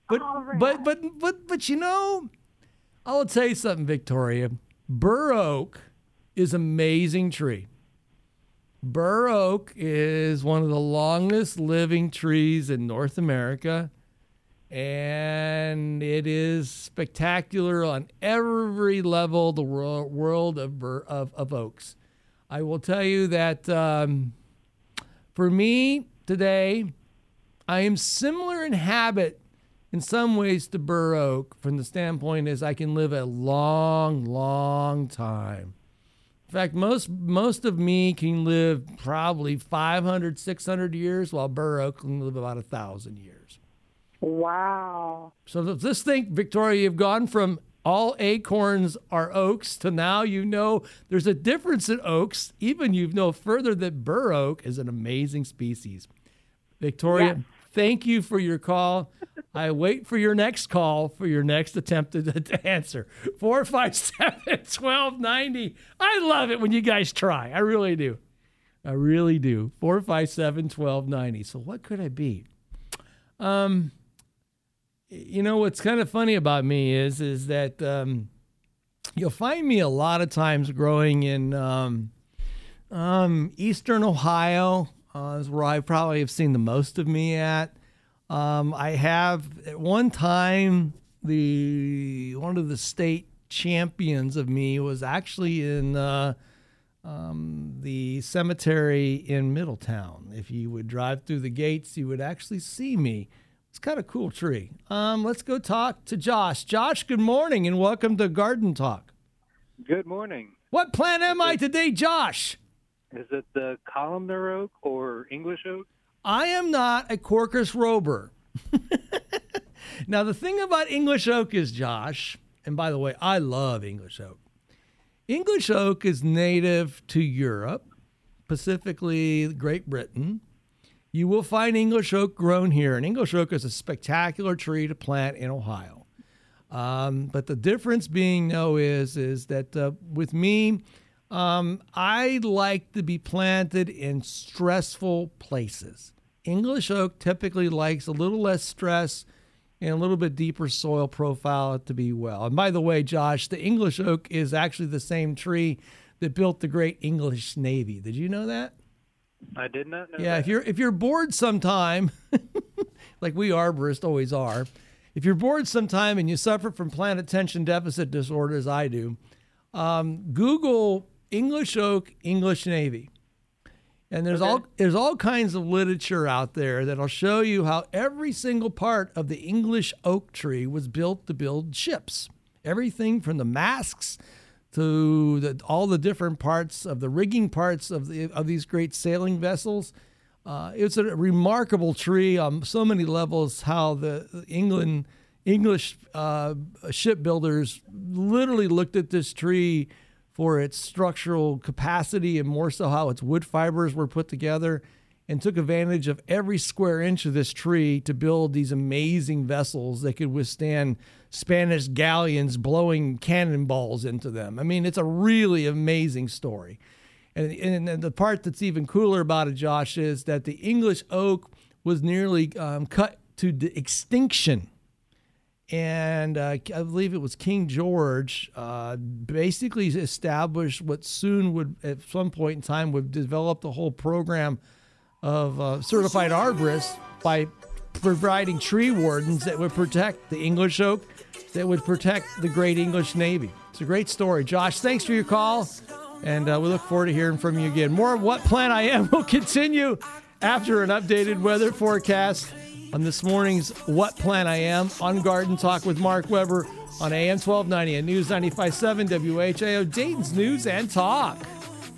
But, right. but but but but you know, I'll tell you something, Victoria. Bur oak is an amazing tree. Bur oak is one of the longest living trees in North America, and it is spectacular on every level. The world of bur, of, of oaks. I will tell you that um, for me today, I am similar in habit. In some ways, to bur oak, from the standpoint is I can live a long, long time. In fact, most most of me can live probably five hundred, six hundred years, while bur oak can live about one thousand years. Wow. So just think, Victoria, you've gone from all acorns are oaks to now you know there's a difference in oaks. Even you know further that bur oak is an amazing species. Victoria, yes. Thank you for your call. I wait for your next call for your next attempt to, to answer. four five seven, one two nine zero. I love it when you guys try. I really do. I really do. four five seven, one two nine zero. So what could I be? Um, you know, what's kind of funny about me is, is that um, you'll find me a lot of times growing in um, um, eastern Ohio. Uh, is where I probably have seen the most of me at. Um, I have at one time the one of the state champions of me was actually in uh, um, the cemetery in Middletown. If you would drive through the gates, you would actually see me. It's kind of a cool tree. Um, let's go talk to Josh. Josh, good morning and welcome to Garden Talk. Good morning. What plant am I today, Josh? Is it the columnar oak or English oak? I am not a Quercus robur. Now, the thing about English oak is, Josh, and by the way, I love English oak. English oak is native to Europe, specifically Great Britain. You will find English oak grown here, and English oak is a spectacular tree to plant in Ohio. Um, but the difference being, though, is, is that uh, with me, Um, I like to be planted in stressful places. English oak typically likes a little less stress and a little bit deeper soil profile to be well. And by the way, Josh, the English oak is actually the same tree that built the great English Navy. Did you know that? I did not know yeah, that. Yeah, if you're, if you're bored sometime, like we arborists always are, if you're bored sometime and you suffer from plant attention deficit disorder, as I do, um, Google English oak, English Navy. And there's okay. all there's all kinds of literature out there that'll show you how every single part of the English oak tree was built to build ships. Everything from the masts to the, all the different parts of the rigging parts of the of these great sailing vessels. Uh, it's a remarkable tree on so many levels. How the England English uh, shipbuilders literally looked at this tree for its structural capacity and more so how its wood fibers were put together, and took advantage of every square inch of this tree to build these amazing vessels that could withstand Spanish galleons blowing cannonballs into them. I mean, it's a really amazing story. And, and the part that's even cooler about it, Josh, is that the English oak was nearly um, cut to extinction. And uh, I believe it was King George uh, basically established what soon would, at some point in time, would develop the whole program of uh, certified arborists by providing tree wardens that would protect the English oak, that would protect the great English Navy. It's a great story. Josh, thanks for your call. And uh, we look forward to hearing from you again. More of What Plant I Am will continue after an updated weather forecast on this morning's What Plant I Am on Garden Talk with Mark Weber on A M twelve ninety and News ninety-five point seven W H I O, Dayton's News and Talk.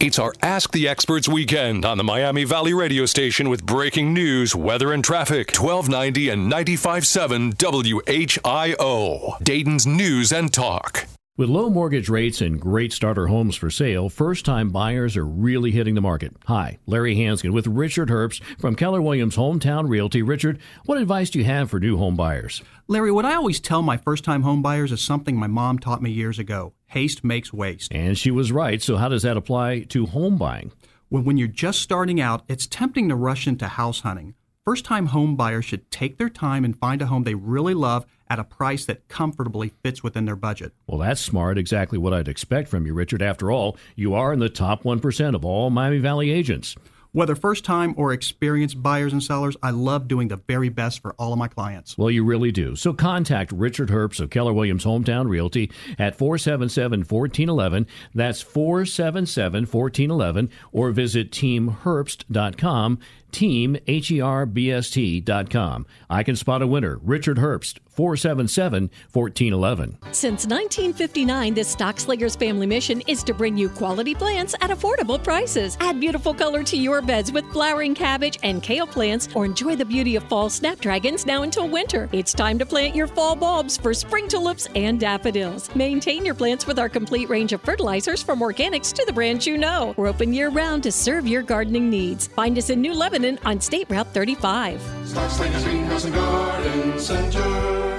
It's our Ask the Experts weekend on the Miami Valley radio station with breaking news, weather, and traffic. twelve ninety and ninety-five point seven W H I O, Dayton's News and Talk. With low mortgage rates and great starter homes for sale, first-time buyers are really hitting the market. Hi, Larry Hanskin with Richard Herbst from Keller Williams Hometown Realty. Richard, what advice do you have for new home buyers? Larry, what I always tell my first-time home buyers is something my mom taught me years ago. Haste makes waste. And she was right. So how does that apply to home buying? Well, when you're just starting out, it's tempting to rush into house hunting. First-time home buyers should take their time and find a home they really love at a price that comfortably fits within their budget. Well, that's smart. Exactly what I'd expect from you, Richard. After all, you are in the top one percent of all Miami Valley agents. Whether first-time or experienced buyers and sellers, I love doing the very best for all of my clients. Well, you really do. So contact Richard Herbst of Keller Williams Hometown Realty at four seven seven, one four one one. That's four seven seven, one four one one. Or visit team herbst dot com, team, H E R B S T dot com. I can spot a winner. Richard Herbst, four seven seven, one four one one. Since nineteen fifty-nine, this Stockslayer's family mission is to bring you quality plants at affordable prices. Add beautiful color to your beds with flowering cabbage and kale plants, or enjoy the beauty of fall snapdragons now until winter. It's time to plant your fall bulbs for spring tulips and daffodils. Maintain your plants with our complete range of fertilizers, from organics to the brands you know. We're open year-round to serve your gardening needs. Find us in New Lebanon on State Route thirty-five. Stockslayer's Greenhouse and Garden Center.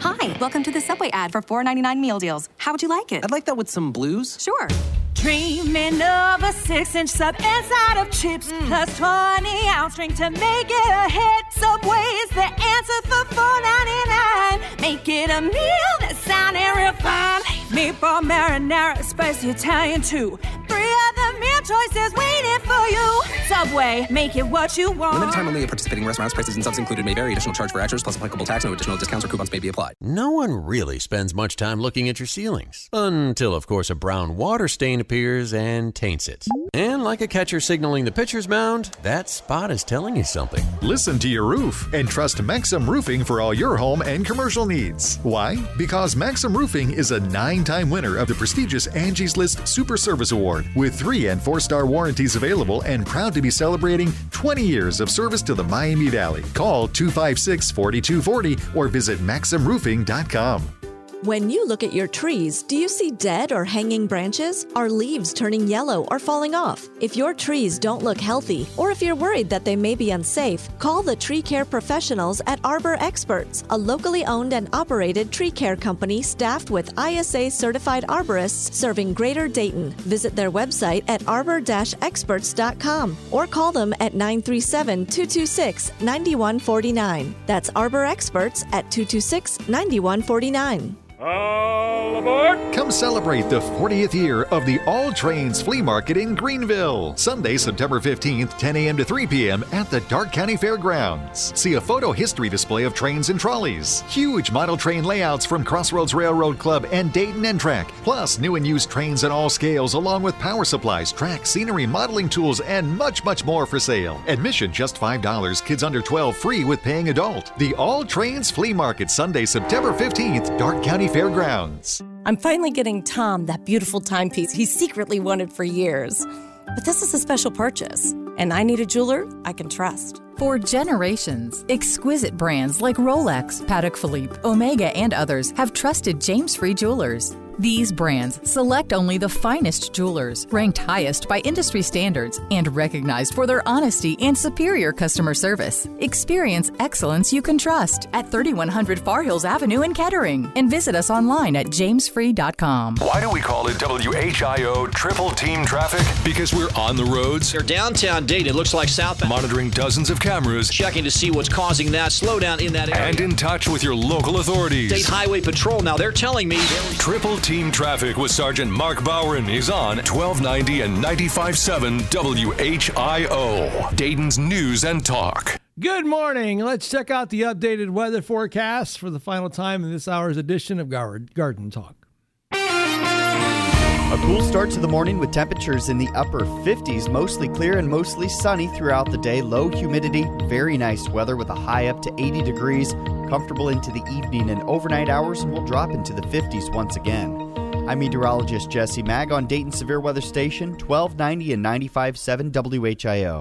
Hi, welcome to the Subway ad for four ninety-nine meal deals. How would you like it? I'd like that with some blues. Sure. Dreaming of a six-inch sub inside of chips, mm. plus twenty-ounce drink to make it a hit. Subway is the answer for four ninety-nine. Make it a meal that's sound and refined. Meatball, marinara, spicy Italian too. Three other meal choices waiting for you. Subway, make it what you want. Limited time only at participating restaurants. Prices and subs included may vary. Additional charge for extras plus applicable tax. No additional discounts or coupons may be applied. No one really spends much time looking at your ceilings. Until, of course, a brown water stain appears and taints it. And like a catcher signaling the pitcher's mound, that spot is telling you something. Listen to your roof and trust Maxim Roofing for all your home and commercial needs. Why? Because Maxim Roofing is a nine-time winner of the prestigious Angie's List Super Service Award, with three and four-star warranties available, and proud to be celebrating twenty years of service to the Miami Valley. Call two five six, four two four zero or visit maxim roofing dot com. When you look at your trees, do you see dead or hanging branches? Are leaves turning yellow or falling off? If your trees don't look healthy, or if you're worried that they may be unsafe, call the tree care professionals at Arbor Experts, a locally owned and operated tree care company staffed with I S A-certified arborists serving Greater Dayton. Visit their website at arbor dash experts dot com or call them at nine three seven, two two six, nine one four nine. That's Arbor Experts at two two six, nine one four nine. All aboard! Come celebrate the fortieth year of the All Trains Flea Market in Greenville. Sunday, September fifteenth, ten a m to three p m at the Dark County Fairgrounds. See a photo history display of trains and trolleys, huge model train layouts from Crossroads Railroad Club and Dayton and Track, plus new and used trains at all scales, along with power supplies, track, scenery, modeling tools, and much, much more for sale. Admission just five dollars. Kids under twelve free with paying adult. The All Trains Flea Market, Sunday, September fifteenth, Dark County Fairgrounds. I'm finally getting Tom that beautiful timepiece he secretly wanted for years. But this is a special purchase, and I need a jeweler I can trust. For generations, exquisite brands like Rolex, Patek Philippe, Omega, and others have trusted James Free Jewelers. These brands select only the finest jewelers, ranked highest by industry standards, and recognized for their honesty and superior customer service. Experience excellence you can trust at thirty-one hundred Far Hills Avenue in Kettering, and visit us online at james free dot com. Why do we call it W H I O Triple Team Traffic? Because we're on the roads. They're downtown Dayton. It looks like southbound. Monitoring dozens of cameras. Checking to see what's causing that slowdown in that area. And in touch with your local authorities. State Highway Patrol. Now they're telling me Triple Team Traffic with Sergeant Mark Bowron is on twelve ninety and ninety-five point seven W H I O, Dayton's News and Talk. Good morning. Let's check out the updated weather forecast for the final time in this hour's edition of Garden Talk. A cool start to the morning with temperatures in the upper fifties, mostly clear and mostly sunny throughout the day. Low humidity, very nice weather with a high up to eighty degrees, comfortable into the evening and overnight hours, and will drop into the fifties once again. I'm meteorologist Jesse Mag on Dayton Severe Weather Station, twelve ninety and ninety-five point seven W H I O.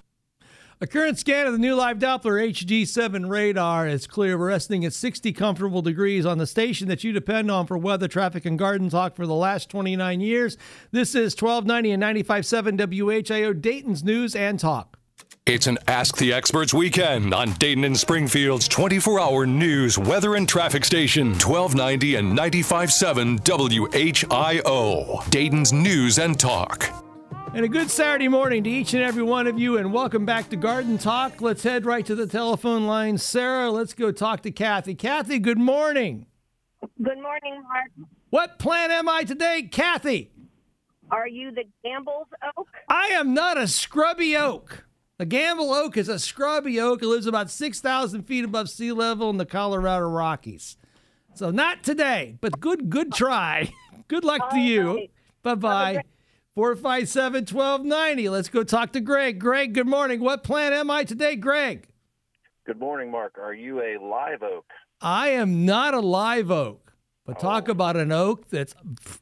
A current scan of the new live Doppler H G seven radar is clear. We're resting at sixty comfortable degrees on the station that you depend on for weather, traffic, and garden talk for the last twenty-nine years. This is twelve ninety and ninety-five point seven W H I O, Dayton's News and Talk. It's an Ask the Experts weekend on Dayton and Springfield's twenty-four hour news, weather, and traffic station, twelve ninety and ninety-five point seven W H I O, Dayton's News and Talk. And a good Saturday morning to each and every one of you, and welcome back to Garden Talk. Let's head right to the telephone line. Sarah, let's go talk to Kathy. Kathy, good morning. Good morning, Mark. What plant am I today, Kathy? Are you the Gambles oak? I am not a scrubby oak. The Gamble oak is a scrubby oak. It lives about six thousand feet above sea level in the Colorado Rockies. So not today, but good, good try. Good luck All to you. Right. Bye-bye. four five seven, twelve ninety. Let's go talk to Greg. Greg, good morning. What plant am I today, Greg? Good morning, Mark. Are you a live oak? I am not a live oak, but oh. talk about an oak that's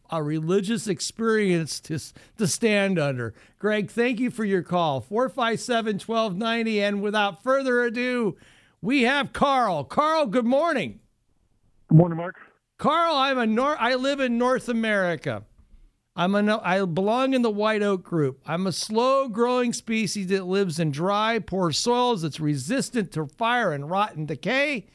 a religious experience to, to stand under. Greg, thank you for your call. four five seven, twelve ninety. And without further ado, we have Carl. Carl, good morning. Good morning, Mark. Carl, I'm a Nor- I live in North America. I'm a, I belong in the white oak group. I'm a slow-growing species that lives in dry, poor soils. It's resistant to fire and rot and decay.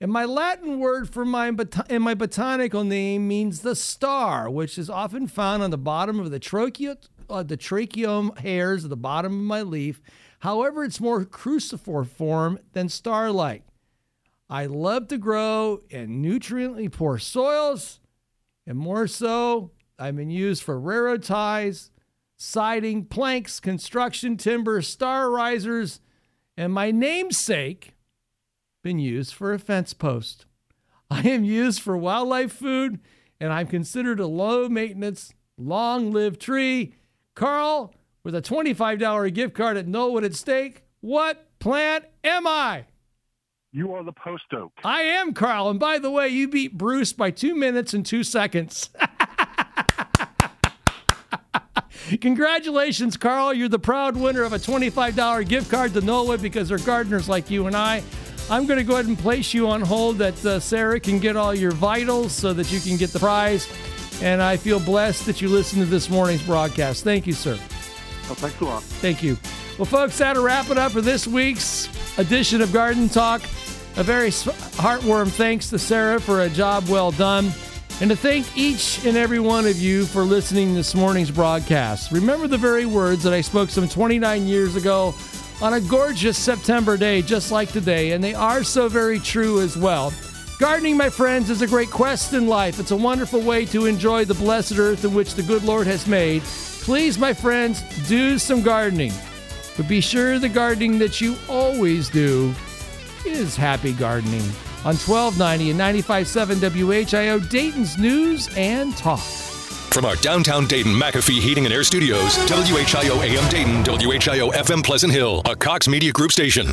And my Latin word for my and my botanical name means the star, which is often found on the bottom of the trachea, uh, the tracheum hairs at the bottom of my leaf. However, it's more cruciform form than star-like. I love to grow in nutriently poor soils, and more so, I've been used for railroad ties, siding, planks, construction, timber, star risers, and my namesake been used for a fence post. I am used for wildlife food, and I'm considered a low-maintenance, long-lived tree. Carl, with a twenty-five dollars gift card at Knollwood at stake, what plant am I? You are the post oak. I am, Carl, and by the way, you beat Bruce by two minutes and two seconds. Congratulations, Carl. You're the proud winner of a twenty-five dollars gift card to Knollwood, because they're gardeners like you and I. I'm going to go ahead and place you on hold that uh, Sarah can get all your vitals so that you can get the prize. And I feel blessed that you listened to this morning's broadcast. Thank you, sir. Oh, thanks a lot. Thank you. Well, folks, that'll wrap it up for this week's edition of Garden Talk. A very heartwarming thanks to Sarah for a job well done. And to thank each and every one of you for listening to this morning's broadcast. Remember the very words that I spoke some twenty-nine years ago on a gorgeous September day just like today, and they are so very true as well. Gardening, my friends, is a great quest in life. It's a wonderful way to enjoy the blessed earth in which the good Lord has made. Please, my friends, do some gardening. But be sure the gardening that you always do is happy gardening. On twelve ninety and ninety-five point seven W H I O, Dayton's News and Talk. From our downtown Dayton McAfee Heating and Air Studios, W H I O A M Dayton, W H I O F M Pleasant Hill, a Cox Media Group station.